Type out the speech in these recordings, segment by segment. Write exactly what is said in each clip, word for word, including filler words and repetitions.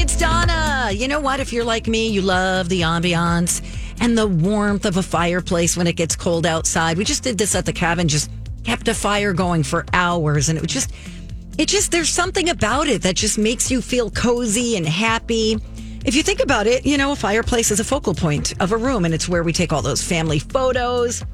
it's Donna. You know what? If you're like me, you love the ambiance and the warmth of a fireplace when it gets cold outside. We just did this at the cabin, just kept a fire going for hours. And it was just, it just, there's something about it that just makes you feel cozy and happy. If you think about it, you know, a fireplace is a focal point of a room, and it's where we take all those family photos,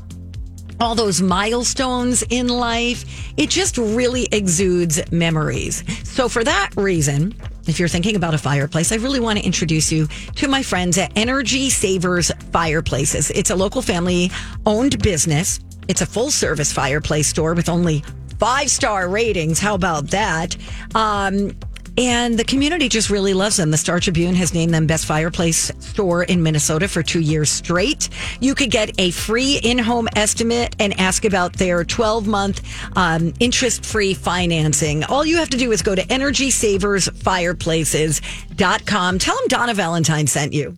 all those milestones in life. It just really exudes memories. So for that reason, if you're thinking about a fireplace, I really want to introduce you to my friends at Energy Savers Fireplaces. It's a local family-owned business. It's a full-service fireplace store with only five-star ratings. How about that? Um... And the community just really loves them. The Star Tribune has named them Best Fireplace Store in Minnesota for two years straight. You could get a free in-home estimate and ask about their twelve-month um, interest-free financing. All you have to do is go to energy savers fireplaces dot com. Tell them Donna Valentine sent you.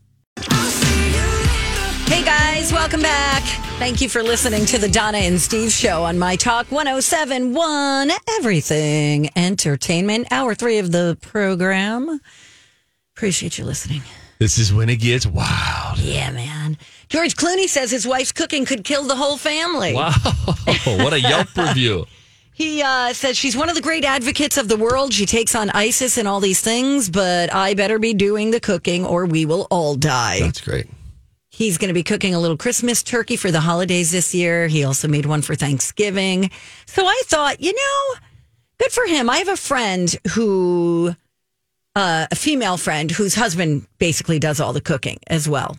Hey, guys. Welcome back. Thank you for listening to the Donna and Steve Show on My Talk one oh seven point one, Everything Entertainment, Hour three of the program. Appreciate you listening. This is when it gets wild. Yeah, man. George Clooney says his wife's cooking could kill the whole family. Wow. What a Yelp review. He uh, says she's one of the great advocates of the world. She takes on ISIS and all these things, but I better be doing the cooking or we will all die. That's great. He's going to be cooking a little Christmas turkey for the holidays this year. He also made one for Thanksgiving. So I thought, you know, good for him. I have a friend who, uh, a female friend whose husband basically does all the cooking as well.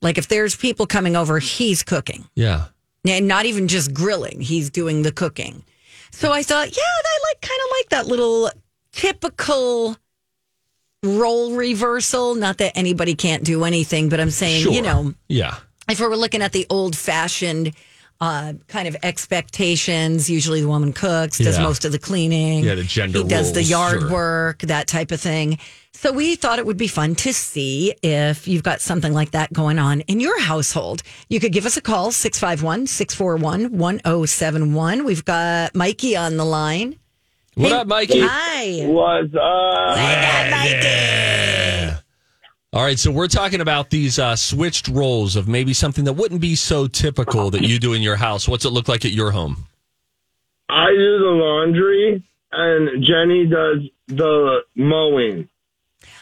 Like if there's people coming over, he's cooking. Yeah. And not even just grilling. He's doing the cooking. So I thought, yeah, I like kind of like that little typical role reversal. Not that anybody can't do anything, but I'm saying, sure. You know, yeah. If we were looking at the old fashioned uh, kind of expectations, usually the woman cooks, does yeah. most of the cleaning, yeah, the gender he does roles, the yard sure. work, that type of thing. So we thought it would be fun to see if you've got something like that going on in your household. You could give us a call, six five one, six four one, one oh seven one. We've got Mikey on the line. What hey, up, Mikey? Hi. What's up? Hey, Mikey. Yeah. All right, so we're talking about these uh, switched roles of maybe something that wouldn't be so typical that you do in your house. What's it look like at your home? I do the laundry, and Jenny does the mowing.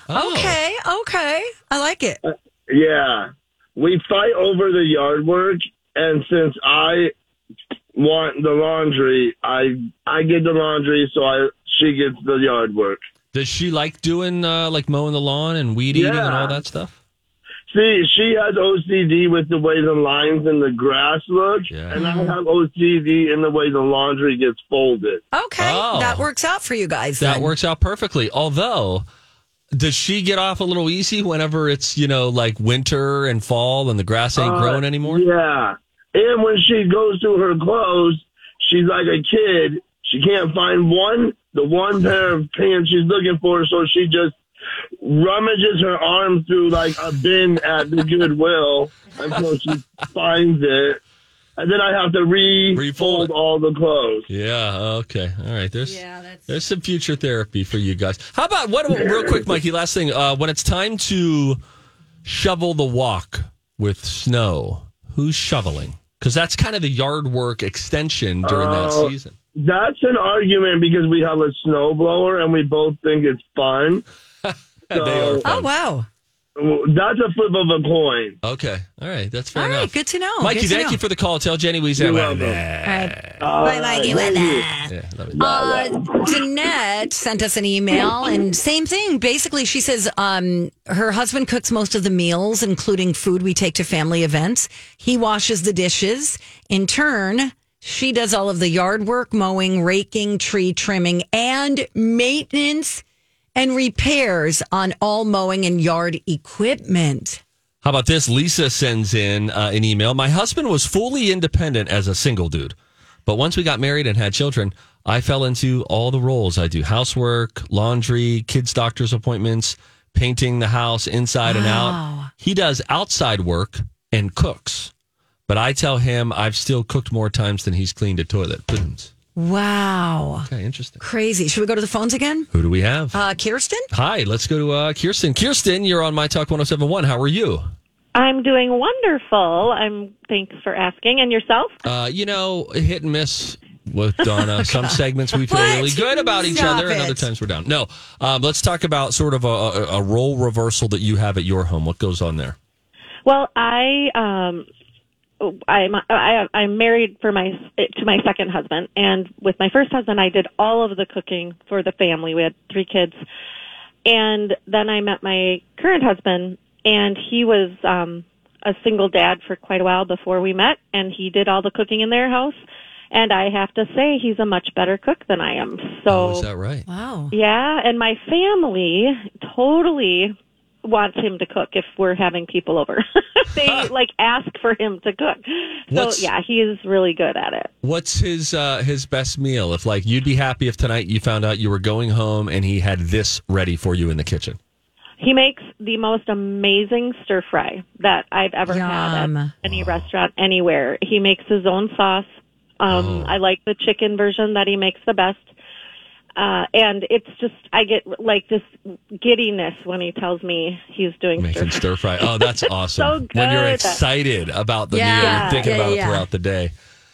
Oh. Okay, okay. I like it. Uh, yeah. We fight over the yard work, and since I want the laundry, I I get the laundry, so I she gets the yard work. Does she like doing uh, like mowing the lawn and weed eating yeah. and all that stuff? See, she has O C D with the way the lines in the grass look, yeah. and I have O C D in the way the laundry gets folded. Okay, oh, that works out for you guys. That then. works out perfectly. Although, does she get off a little easy whenever it's, you know, like winter and fall and the grass ain't uh, growing anymore? Yeah. And when she goes through her clothes, she's like a kid. She can't find one, the one pair of pants she's looking for, so she just rummages her arm through like a bin at the Goodwill until she finds it. And then I have to re- refold all the clothes. Yeah, okay. All right. There's yeah, that's... there's some future therapy for you guys. How about, what? real quick, Mikey, last thing. Uh, when it's time to shovel the walk with snow, who's shoveling? Because that's kind of the yard work extension during uh, that season. That's an argument because we have a snowblower and we both think it's fun. So, they are fun. Oh, wow. That's a flip of a coin. Okay. All right. That's fair All enough. All right. Good to know. Mikey, to thank know. you for the call. Tell Jenny we said well. All right. All Bye, right. Mikey. Well, yeah, uh, Jeanette sent us an email, and same thing. Basically, she says um, her husband cooks most of the meals, including food we take to family events. He washes the dishes. In turn, she does all of the yard work, mowing, raking, tree trimming, and maintenance and repairs on all mowing and yard equipment. How about this? Lisa sends in uh, an email. My husband was fully independent as a single dude, but once we got married and had children, I fell into all the roles. I do housework, laundry, kids' doctor's appointments, painting the house inside wow. and out. He does outside work and cooks, but I tell him I've still cooked more times than he's cleaned a toilet. Boom. Wow. Okay, interesting. Crazy. Should we go to the phones again? Who do we have? Uh, Kirsten? Hi, let's go to uh, Kirsten. Kirsten, you're on My Talk one oh seven point one. How are you? I'm doing wonderful. I'm Thanks for asking. And yourself? Uh, you know, hit and miss with Donna. Some segments we feel really good about each Stop other, it. and other times we're down. No, um, let's talk about sort of a, a role reversal that you have at your home. What goes on there? Well, I... Um, I'm I, I'm married for my to my second husband, and with my first husband, I did all of the cooking for the family. We had three kids, and then I met my current husband, and he was um, a single dad for quite a while before we met, and he did all the cooking in their house. And I have to say, he's a much better cook than I am. So, oh, is that right? Wow. Yeah, and my family totally wants him to cook if we're having people over. They like ask for him to cook. So what's, yeah, he is really good at it. What's his uh, his best meal? If like you'd be happy if tonight you found out you were going home and he had this ready for you in the kitchen. He makes the most amazing stir fry that I've ever Yum. had at any oh. restaurant anywhere. He makes his own sauce. Um, oh. I like the chicken version that he makes the best. Uh, and it's just, I get like this giddiness when he tells me he's doing Making stir fry. Stir fry. Oh, that's awesome. So good. When you're excited about the yeah. meal, you're thinking yeah, about yeah. it throughout the day.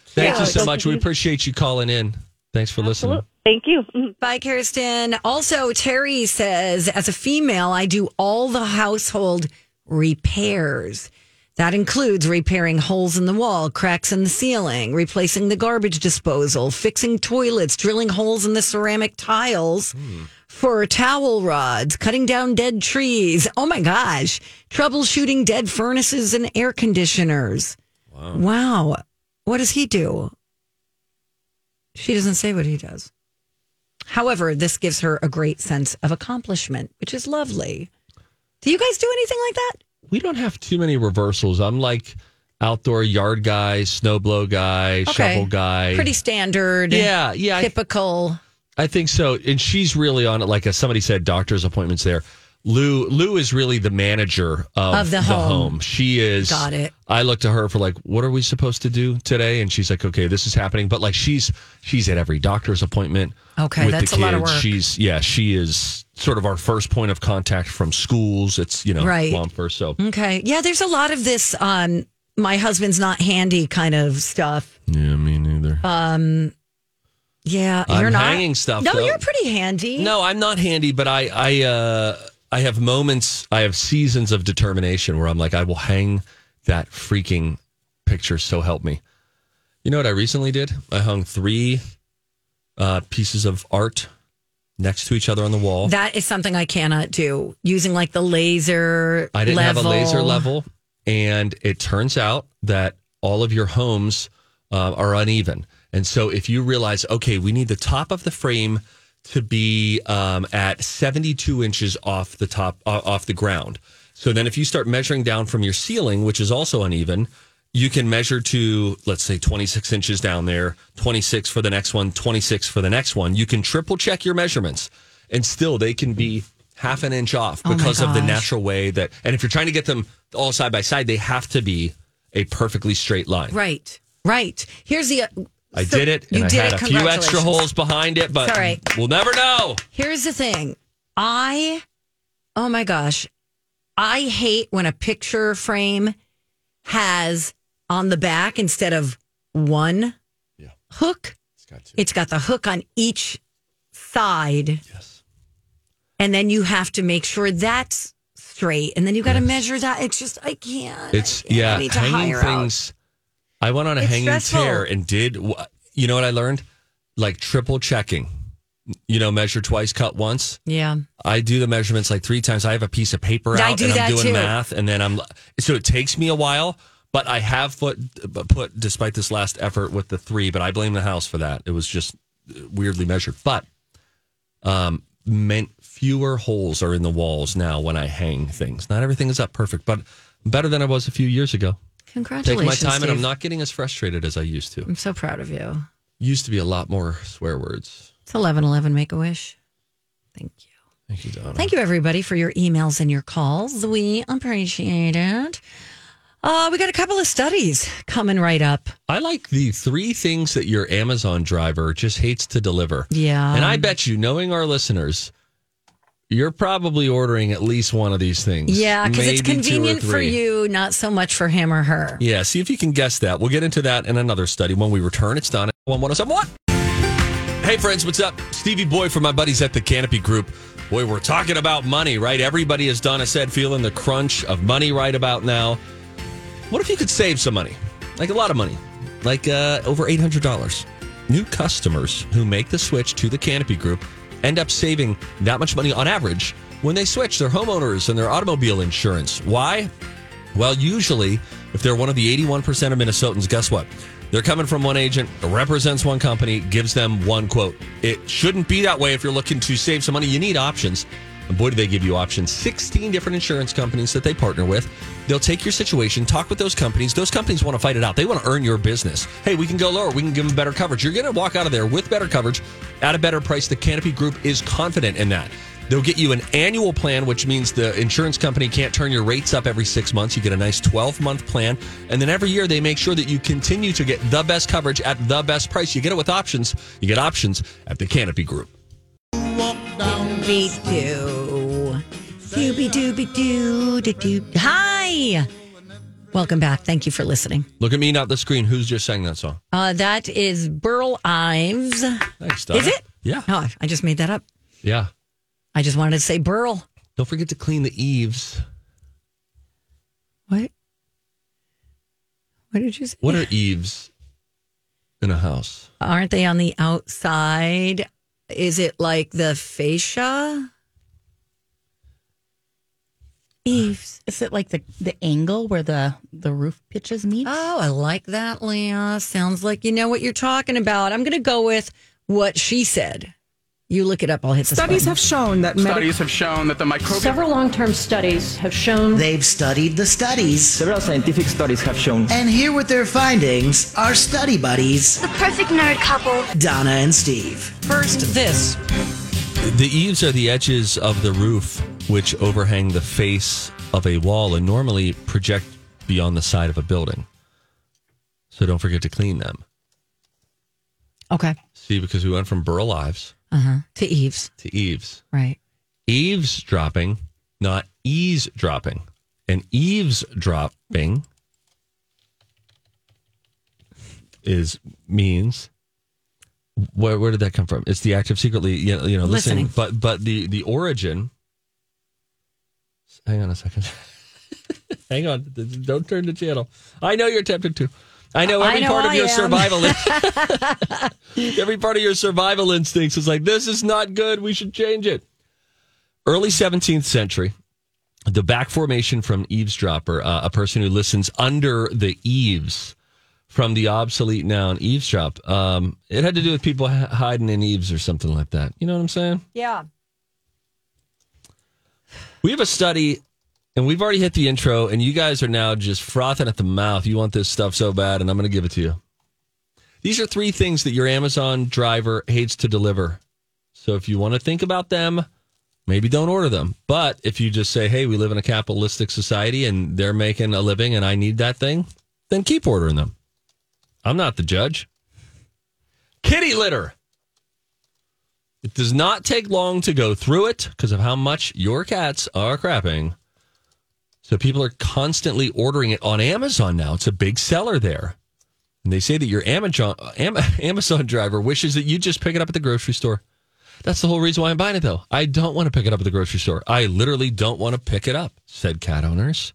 Thank yeah. you so much. We appreciate you calling in. Thanks for Absolutely. listening. Thank you. Bye, Kirsten. Also, Terry says, as a female, I do all the household repairs. That includes repairing holes in the wall, cracks in the ceiling, replacing the garbage disposal, fixing toilets, drilling holes in the ceramic tiles mm. for towel rods, cutting down dead trees. Oh, my gosh. Troubleshooting dead furnaces and air conditioners. Wow. Wow. What does he do? She doesn't say what he does. However, this gives her a great sense of accomplishment, which is lovely. Do you guys do anything like that? We don't have too many reversals. I'm like outdoor yard guy, snowblow guy, okay. shovel guy. Pretty standard. Yeah, yeah. Typical. I, I think so. And she's really on it. Like a, somebody said, doctor's appointments there. Lou Lou is really the manager of, of the, the home. home. She is. Got it. I look to her for like, what are we supposed to do today? And she's like, okay, this is happening. But like, she's she's at every doctor's appointment. Okay, with that's the kids. A lot of work. She's yeah, she is sort of our first point of contact from schools. It's you know, right. Plumper, so okay, yeah. There's a lot of this. Um, my husband's not handy kind of stuff. Yeah, me neither. Um. Yeah, I'm you're not hanging stuff. No, though. You're pretty handy. No, I'm not handy, but I I. Uh, I have moments, I have seasons of determination where I'm like, I will hang that freaking picture, so help me. You know what I recently did? I hung three uh, pieces of art next to each other on the wall. That is something I cannot do, using like the laser level. I didn't have a laser level, and it turns out that all of your homes uh, are uneven. And so if you realize, okay, we need the top of the frame to be um, at seventy-two inches off the top, uh, off the ground. So then if you start measuring down from your ceiling, which is also uneven, you can measure to, let's say, twenty-six inches down there, twenty-six for the next one, twenty-six for the next one. You can triple check your measurements, and still they can be half an inch off because oh my gosh. of the natural way that, and if you're trying to get them all side by side, they have to be a perfectly straight line. Right, right. Here's the... Uh, I so did it, and you I did had it. a few extra holes behind it, but right. we'll never know. Here's the thing. I, oh my gosh, I hate when a picture frame has on the back, instead of one yeah. hook, it's got, it's got the hook on each side. Yes. And then you have to make sure that's straight, and then you got to yes. measure that. It's just, I can't. It's, I can't. yeah, I need to hire things. Out. I went on a it's hanging stressful. chair and did, you know what I learned? Like triple checking, you know, measure twice, cut once. Yeah. I do the measurements like three times. I have a piece of paper out and I'm doing too. math. And then I'm, so it takes me a while, but I have put, put, despite this last effort with the three, but I blame the house for that. It was just weirdly measured, but um, meant fewer holes are in the walls now when I hang things. Not everything is up perfect, but better than I was a few years ago. Congratulations, Take my time, Steve. And I'm not getting as frustrated as I used to. I'm so proud of you. Used to be a lot more swear words. It's eleven eleven, make a wish. Thank you. Thank you, Donna. Thank you, everybody, for your emails and your calls. We appreciate it. Uh, we got a couple of studies coming right up. I like the three things that your Amazon driver just hates to deliver. Yeah. And I bet you, knowing our listeners, you're probably ordering at least one of these things. Yeah, because it's convenient for you, not so much for him or her. Yeah, see if you can guess that. We'll get into that in another study when we return. It's Donna at one one oh seven point one. Hey, friends, what's up? Stevie Boy from my buddies at the Canopy Group. Boy, we're talking about money, right? Everybody, as Donna said, feeling the crunch of money right about now. What if you could save some money? Like a lot of money. Like uh, over eight hundred dollars. New customers who make the switch to the Canopy Group end up saving that much money on average when they switch their homeowners and their automobile insurance. Why? Well, usually, if they're one of the eighty-one percent of Minnesotans, guess what? They're coming from one agent, represents one company, gives them one quote. It shouldn't be that way if you're looking to save some money. You need options. And boy, do they give you options. sixteen different insurance companies that they partner with. They'll take your situation, talk with those companies. Those companies want to fight it out. They want to earn your business. Hey, we can go lower. We can give them better coverage. You're going to walk out of there with better coverage at a better price. The Canopy Group is confident in that. They'll get you an annual plan, which means the insurance company can't turn your rates up every six months. You get a nice twelve-month plan. And then every year, they make sure that you continue to get the best coverage at the best price. You get it with options. You get options at the Canopy Group. Doobie-doo. Doobie-doobie-doo. Doo-doo. Hi! Welcome back. Thank you for listening. Look at me, not the screen. Who's just sang that song? Uh, that is Burl Ives. Thanks, Doug. Is it? Yeah. Oh, I just made that up. Yeah. I just wanted to say Burl. Don't forget to clean the eaves. What? What did you say? What are eaves in a house? Aren't they on the outside? Is it like the fascia? Eaves. Is it like the, the angle where the, the roof pitches meet? Oh, I like that, Leah. Sounds like you know what you're talking about. I'm going to go with what she said. You look it up, I'll hit the Studies button. have shown that... Medic- studies have shown that the microbial... Several long-term studies have shown... They've studied the studies. Several scientific studies have shown... And here with their findings are study buddies... The perfect nerd couple... Donna and Steve. First, this. The eaves are the edges of the roof, which overhang the face of a wall and normally project beyond the side of a building. So don't forget to clean them. Okay. See, because we went from Burl Ives... Uh-huh. To eaves. To eaves. Right. Eavesdropping, not eavesdropping. And eavesdropping is means where where did that come from? It's the act of secretly you know, you know listening. listening. But but the, the origin. Hang on a second. Hang on. Don't turn the channel. I know you're tempted to. I know every I know part I of your am. survival in- every part of your survival instincts is like, this is not good. We should change it. Early seventeenth century, the back formation from eavesdropper, uh, a person who listens under the eaves, from the obsolete noun eavesdrop. Um, it had to do with people h- hiding in eaves or something like that. You know what I'm saying? Yeah. We have a study. And we've already hit the intro, and you guys are now just frothing at the mouth. You want this stuff so bad, and I'm going to give it to you. These are three things that your Amazon driver hates to deliver. So if you want to think about them, maybe don't order them. But if you just say, hey, we live in a capitalistic society, and they're making a living, and I need that thing, then keep ordering them. I'm not the judge. Kitty litter. It does not take long to go through it because of how much your cats are crapping. So people are constantly ordering it on Amazon now. It's a big seller there. And they say that your Amazon Amazon driver wishes that you just pick it up at the grocery store. That's the whole reason why I'm buying it, though. I don't want to pick it up at the grocery store. I literally don't want to pick it up, said cat owners.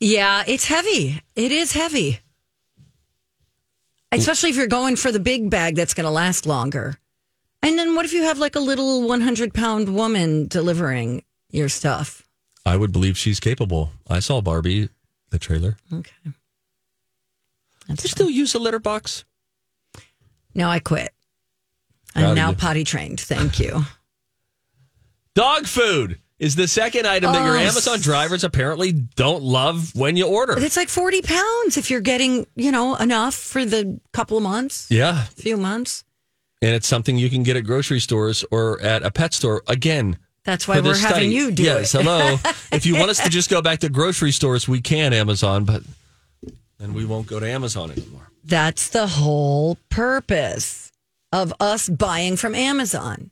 Yeah, it's heavy. It is heavy. Especially if you're going for the big bag that's going to last longer. And then what if you have like a little one hundred pound woman delivering your stuff? I would believe she's capable. I saw Barbie, the trailer. Okay. That's Do you still use a litter box? No, I quit. I'm Proud now potty trained. Thank you. Dog food is the second item oh, that your Amazon drivers apparently don't love when you order. It's like forty pounds if you're getting, you know, enough for the couple of months. Yeah. A few months. And it's something you can get at grocery stores or at a pet store. Again, That's why we're having study. you do yes, it. Yes, hello. If you want us to just go back to grocery stores, we can, Amazon, but then we won't go to Amazon anymore. That's the whole purpose of us buying from Amazon.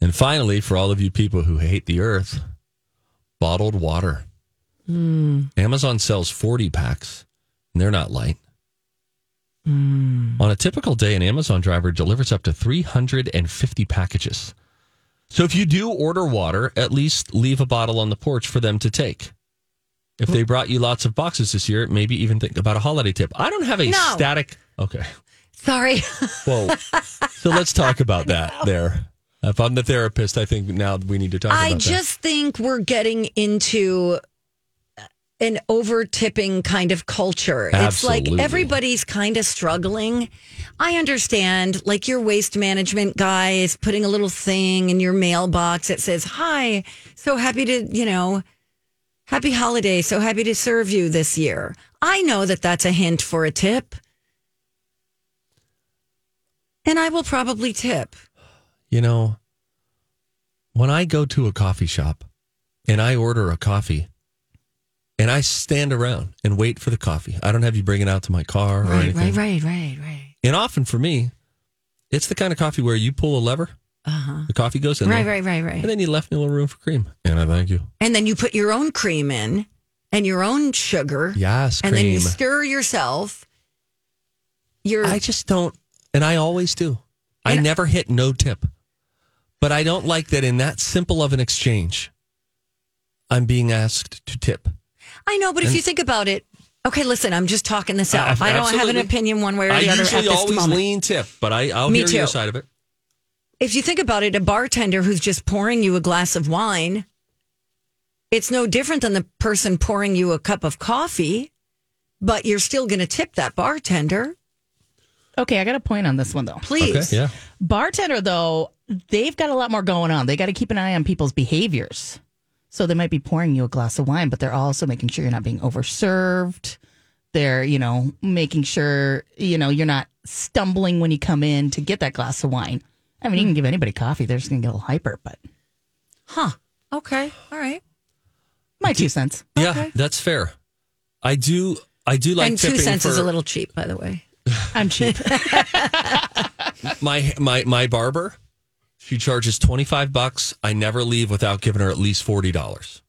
And finally, for all of you people who hate the earth, bottled water. Mm. Amazon sells forty packs, and they're not light. Mm. On a typical day, an Amazon driver delivers up to three hundred fifty packages. So if you do order water, at least leave a bottle on the porch for them to take. If they brought you lots of boxes this year, maybe even think about a holiday tip. I don't have a no. static... Okay. Sorry. Whoa. So let's talk about that no. there. If I'm the therapist, I think now we need to talk I about that. I just think we're getting into an over-tipping kind of culture. Absolutely. It's like everybody's kind of struggling. I understand, like your waste management guy is putting a little thing in your mailbox that says, hi, so happy to, you know, happy holiday, so happy to serve you this year. I know that that's a hint for a tip. And I will probably tip. You know, when I go to a coffee shop and I order a coffee, and I stand around and wait for the coffee. I don't have you bring it out to my car or right, anything. Right, right, right, right. And often for me, it's the kind of coffee where you pull a lever, uh-huh. the coffee goes in right, there. Right, right, right, right. And then you left me a little room for cream. And I thank you. And then you put your own cream in and your own sugar. Yes, cream. And then you stir yourself. You're... I just don't, and I always do. And I never hit no tip. But I don't like that in that simple of an exchange, I'm being asked to tip. I know, but and if you think about it, okay, listen, I'm just talking this out. I, I don't have an opinion one way or the I other at this moment. I usually always lean tip, but I, I'll Me hear too. your side of it. If you think about it, a bartender who's just pouring you a glass of wine, it's no different than the person pouring you a cup of coffee, but you're still going to tip that bartender. Okay, I got a point on this one, though. Please. Okay, yeah. Bartender, though, they've got a lot more going on. They got to keep an eye on people's behaviors. So they might be pouring you a glass of wine, but they're also making sure you're not being overserved. They're, you know, making sure, you know, you're not stumbling when you come in to get that glass of wine. I mean, you can give anybody coffee. They're just going to get a little hyper, but. Huh. Okay. All right. My do, two cents. Yeah, okay. That's fair. I do. I do like and tipping. And two cents for... is a little cheap, by the way. I'm cheap. my, my, my barber. She charges twenty-five bucks. I never leave without giving her at least forty dollars.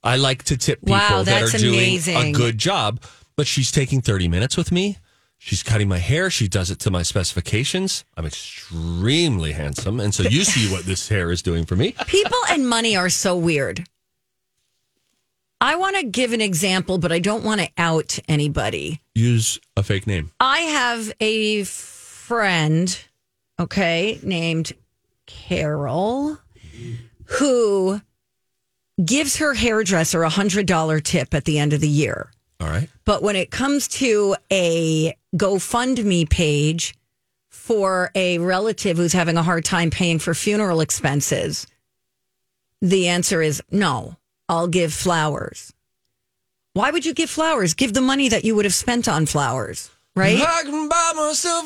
I like to tip people wow, that are amazing. doing a good job, but she's taking thirty minutes with me. She's cutting my hair. She does it to my specifications. I'm extremely handsome. And so you see what this hair is doing for me. People and money are so weird. I want to give an example, but I don't want to out anybody. Use a fake name. I have a friend, okay, named Carol, who gives her hairdresser a one hundred dollars tip at the end of the year. All right. But when it comes to a GoFundMe page for a relative who's having a hard time paying for funeral expenses, the answer is no, I'll give flowers. Why would you give flowers? Give the money that you would have spent on flowers, right? I can buy myself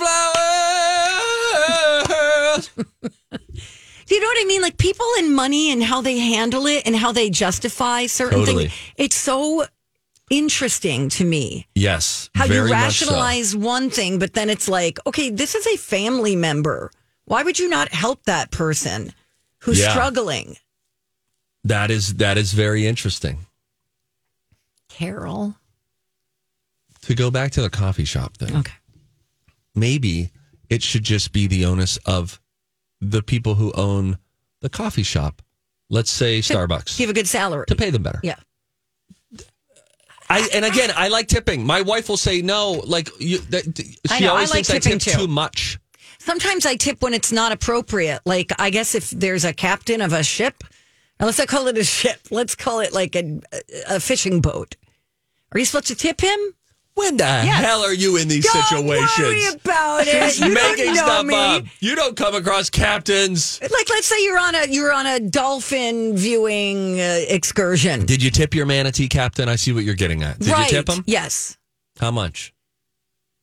flowers. You know what I mean? Like people and money and how they handle it and how they justify certain totally. things. It's so interesting to me. Yes. How very you rationalize much so. one thing, but then it's like, okay, this is a family member. Why would you not help that person who's yeah. struggling? That is that is very interesting. Carol. To go back to the coffee shop thing. Okay. Maybe it should just be the onus of the people who own the coffee shop, let's say Starbucks. Give a good salary. To pay them better. Yeah. I And again, I like tipping. My wife will say no. Like you, that, she I know, always I like thinks I tip too. too much. Sometimes I tip when it's not appropriate. Like, I guess if there's a captain of a ship, unless I call it a ship, let's call it like a, a fishing boat. Are you supposed to tip him? When the yes. hell are you in these don't situations? Don't worry about it. She's you making don't know stuff me. up. You don't come across captains. Like, let's say you're on a you're on a dolphin viewing uh, excursion. Did you tip your manatee captain? I see what you're getting at. Did right. you tip him? Yes. How much?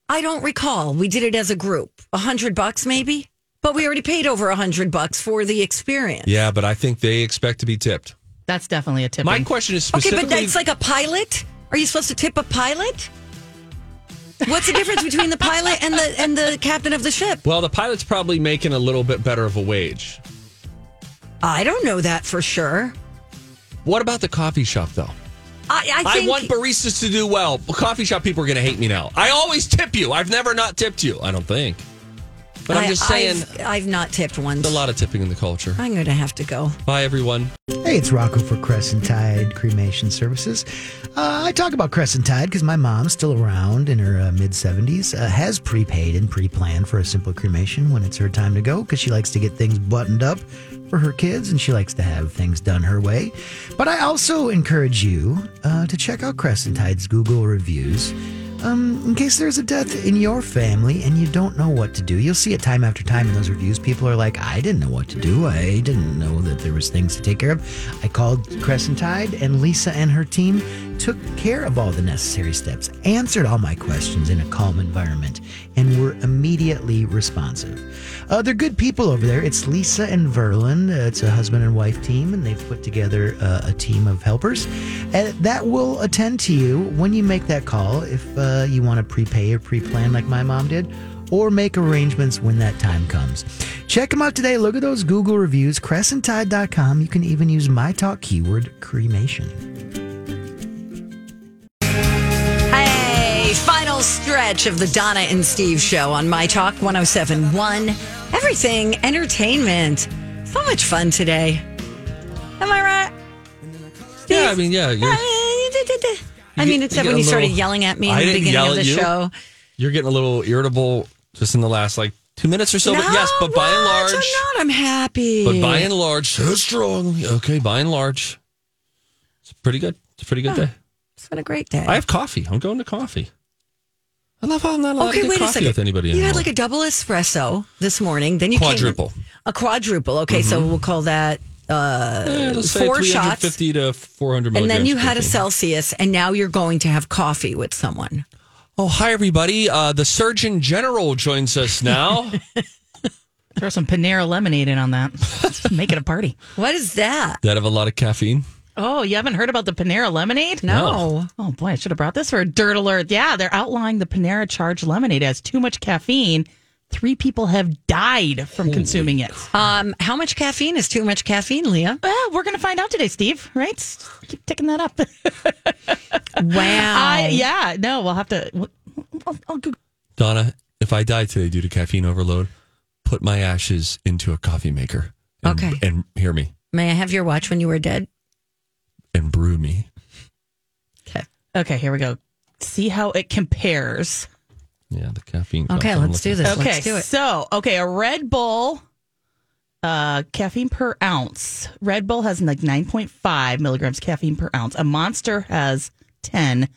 I don't recall. We did it as a group. A hundred bucks, maybe. But we already paid over a hundred bucks for the experience. Yeah, but I think they expect to be tipped. That's definitely a tip. My question is specifically... Okay, but that's like a pilot? Are you supposed to tip a pilot? What's the difference between the pilot and the and the captain of the ship? Well, the pilot's probably making a little bit better of a wage. I don't know that for sure. What about the coffee shop, though? I, I, think... I want baristas to do well. Coffee shop people are going to hate me now. I always tip you. I've never not tipped you, I don't think. But I, I'm just saying. I've, I've not tipped once. A lot of tipping in the culture. I'm going to have to go. Bye, everyone. Hey, it's Rocco for Crescentide Cremation Services. Uh, I talk about Crescentide because my mom's still around in her uh, mid-seventies, uh, has prepaid and pre-planned for a simple cremation when it's her time to go because she likes to get things buttoned up for her kids and she likes to have things done her way. But I also encourage you uh, to check out Crescentide's Google reviews. Um, in case there's a death in your family and you don't know what to do, you'll see it time after time in those reviews. People are like, I didn't know what to do. I didn't know that there was things to take care of. I called Crescentide, and Lisa and her team took care of all the necessary steps, answered all my questions in a calm environment, and were immediately responsive. Uh, they're good people over there. It's Lisa and Verlin. Uh, it's a husband and wife team, and they've put together uh, a team of helpers. And that will attend to you when you make that call if uh, Uh, you want to prepay or pre-plan like my mom did, or make arrangements when that time comes. Check them out today. Look at those Google reviews, Crescentide dot com. You can even use my talk keyword cremation. Hey, final stretch of the Donna and Steve show on My Talk one oh seven point one. Everything entertainment. So much fun today. Am I right? Steve? Yeah, I mean, yeah. You're... I mean, except when you little, started yelling at me in the beginning of the you. show. You're getting a little irritable just in the last, like, two minutes or so. No, but yes, but what? by and large. I'm not. I'm happy. But by and large, so strong. Okay, by and large. It's pretty good. It's a pretty good oh, day. It's been a great day. I have coffee. I'm going to coffee. I love how I'm not allowed okay, to get coffee with anybody anymore. You had like a double espresso this morning. Then you Quadruple. Came, a quadruple. Okay, mm-hmm. so we'll call that... Uh, yeah, let's four say shots, fifty to four hundred, and then you had a Celsius, and now you're going to have coffee with someone. Oh, hi everybody! Uh, the Surgeon General joins us now. Throw some Panera lemonade in on that. Just make it a party. What is that? That have a lot of caffeine. Oh, you haven't heard about the Panera lemonade? No. no. Oh boy, I should have brought this for a dirt alert. Yeah, they're outlawing the Panera Charge lemonade as too much caffeine. Three people have died from Holy consuming it. Um, how much caffeine is too much caffeine, Leah? Well, we're going to find out today, Steve, right? Just keep ticking that up. Wow. I, yeah, no, we'll have to. I'll, I'll Google. Donna, if I die today due to caffeine overload, put my ashes into a coffee maker. And, okay. And hear me. May I have your watch when you were dead? And brew me. Okay. Okay, here we go. See how it compares. Yeah, the caffeine. Okay, let's do this. Okay, let's do it. So, okay, a Red Bull, uh, caffeine per ounce. Red Bull has like nine point five milligrams caffeine per ounce. A Monster has ten.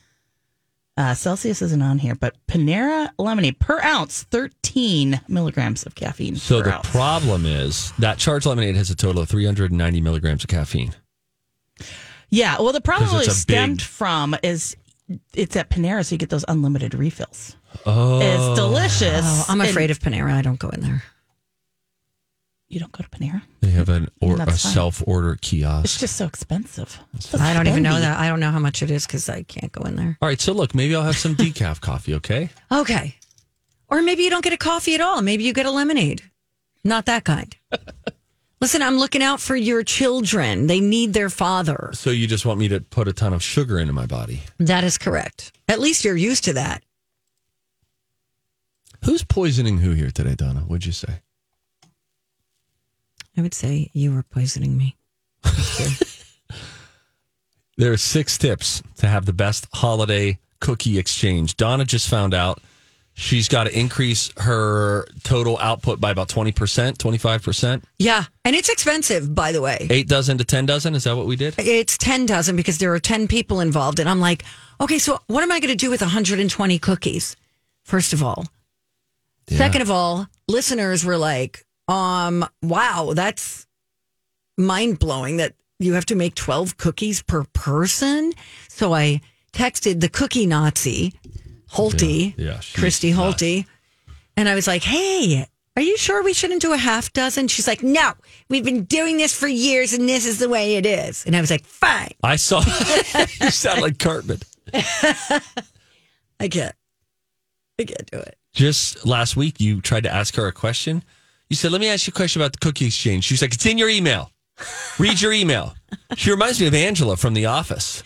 Uh, Celsius isn't on here, but Panera lemonade per ounce, thirteen milligrams of caffeine. So the ounce. problem is that Charged lemonade has a total of three hundred ninety milligrams of caffeine. Yeah, well, the problem really stemmed big... from is it's at Panera, so you get those unlimited refills. Oh. It's delicious. Oh, I'm afraid and of Panera. I don't go in there. You don't go to Panera? They have an or, a self-order kiosk. It's just so expensive. So I don't even know that. I don't know how much it is because I can't go in there. All right. So, look, maybe I'll have some decaf coffee, okay? Okay. Or maybe you don't get a coffee at all. Maybe you get a lemonade. Not that kind. Listen, I'm looking out for your children. They need their father. So you just want me to put a ton of sugar into my body? That is correct. At least you're used to that. Who's poisoning who here today, Donna? What'd you say? I would say you were poisoning me. There are six tips to have the best holiday cookie exchange. Donna just found out she's got to increase her total output by about twenty percent, twenty-five percent. Yeah, and it's expensive, by the way. Eight dozen to ten dozen? Is that what we did? It's ten dozen because there are ten people involved. And I'm like, okay, so what am I going to do with one hundred twenty cookies, first of all? Yeah. Second of all, listeners were like, um, wow, that's mind-blowing that you have to make twelve cookies per person. So I texted the cookie Nazi, Holty, yeah, yeah, Christy Holty, nuts. And I was like, hey, are you sure we shouldn't do a half dozen? She's like, no, we've been doing this for years and this is the way it is. And I was like, fine. I saw. You sound like Cartman. I can't. I can't do it. Just last week, you tried to ask her a question. You said, let me ask you a question about the cookie exchange. She was like, it's in your email. Read your email. She reminds me of Angela from The Office.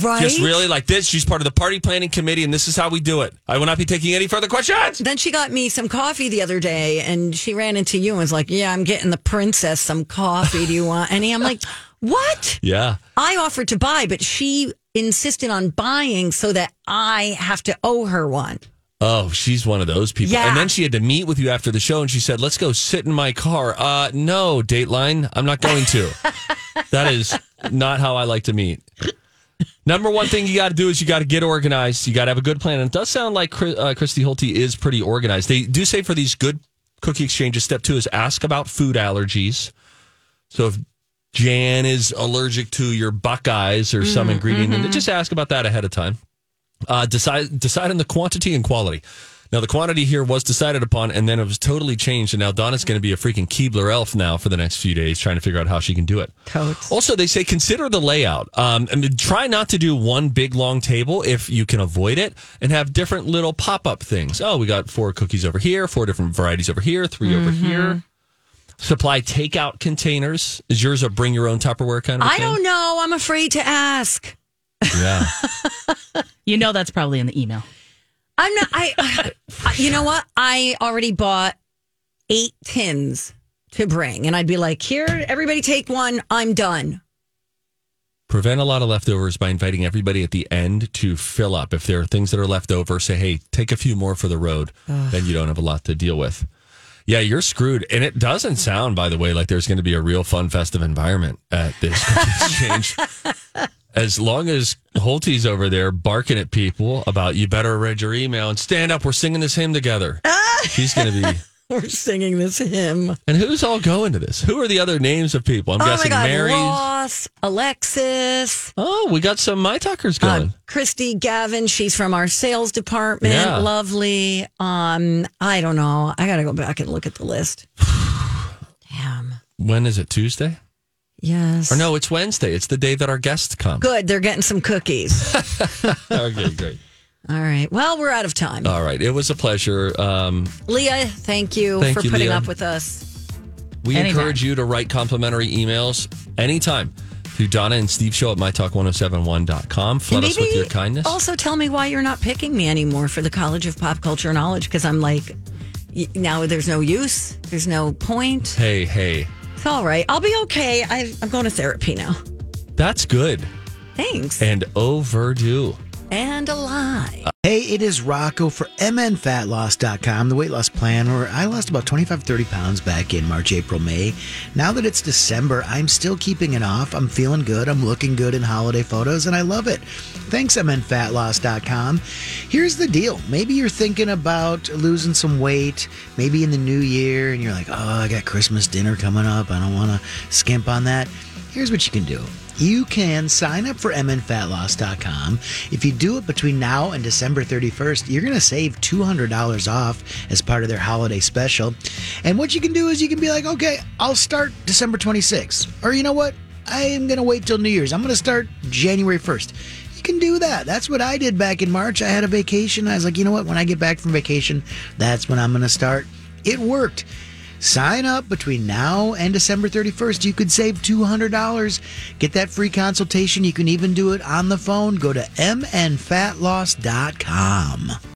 Right. Just really like this. She's part of the party planning committee, and this is how we do it. I will not be taking any further questions. Then she got me some coffee the other day, and she ran into you and was like, yeah, I'm getting the princess some coffee. Do you want any? I'm like, what? Yeah. I offered to buy, but she insisted on buying so that I have to owe her one. Oh, she's one of those people. Yeah. And then she had to meet with you after the show, and she said, let's go sit in my car. Uh, no, Dateline, I'm not going to. That is not how I like to meet. Number one thing you got to do is you got to get organized. You got to have a good plan. And it does sound like uh, Christy Holty is pretty organized. They do say for these good cookie exchanges, step two is ask about food allergies. So if Jan is allergic to your Buckeyes or some mm, ingredient, mm-hmm. then just ask about that ahead of time. Uh, decide decide on the quantity and quality. Now, the quantity here was decided upon, and then it was totally changed, and now Donna's going to be a freaking Keebler elf now for the next few days, trying to figure out how she can do it. Totes. Also, they say consider the layout. Um, I mean, try not to do one big, long table if you can avoid it, and have different little pop-up things. Oh, we got four cookies over here, four different varieties over here, three mm-hmm. over here. Supply takeout containers. Is yours a bring-your-own Tupperware kind of I thing? I don't know. I'm afraid to ask. Yeah. You know that's probably in the email. I'm not. I. Uh, you know what? I already bought eight tins to bring, and I'd be like, "Here, everybody, take one. I'm done." Prevent a lot of leftovers by inviting everybody at the end to fill up. If there are things that are left over, say, "Hey, take a few more for the road." Ugh. Then you don't have a lot to deal with. Yeah, you're screwed. And it doesn't sound, by the way, like there's going to be a real fun, festive environment at this exchange. As long as Holty's over there barking at people about you better read your email and stand up, we're singing this hymn together. Ah! She's going to be... We're singing this hymn. And who's all going to this? Who are the other names of people? I'm oh guessing Mary, Ross, Alexis. Oh, we got some My Talkers going. Uh, Christy, Gavin, she's from our sales department. Yeah. Lovely. Um, I don't know. I got to go back and look at the list. Damn. When is it, Tuesday? Yes. Or no, it's Wednesday. It's the day that our guests come. Good. They're getting some cookies. Okay, great. All right. Well, we're out of time. All right. It was a pleasure. Um, Leah, thank you thank for you, putting Leah. up with us. We anytime. encourage you to write complimentary emails anytime to Donna and Steve Show at my talk one oh seven one dot com. Flood us with your kindness. Also, tell me why you're not picking me anymore for the College of Pop Culture Knowledge, because I'm like, now there's no use. There's no point. Hey, hey. It's all right. I'll be okay. I, I'm going to therapy now. That's good. Thanks. And overdue. And a lie. Hey, it is Rocco for M N Fat Loss dot com, the weight loss plan, where I lost about twenty-five, thirty pounds back in March, April, May. Now that it's December, I'm still keeping it off. I'm feeling good. I'm looking good in holiday photos, and I love it. Thanks, M N Fat Loss dot com. Here's the deal. Maybe you're thinking about losing some weight, maybe in the new year, and you're like, oh, I got Christmas dinner coming up. I don't want to skimp on that. Here's what you can do. You can sign up for M N Fat Loss dot com. If you do it between now and December thirty-first, you're going to save two hundred dollars off as part of their holiday special. And what you can do is you can be like, okay, I'll start December twenty-sixth. Or you know what? I am going to wait till New Year's. I'm going to start January first. Can do that. That's what I did back in March. I had a vacation. I was like, you know what? When I get back from vacation, that's when I'm going to start. It worked. Sign up between now and December thirty-first. You could save two hundred dollars. Get that free consultation. You can even do it on the phone. Go to M N Fat Loss dot com.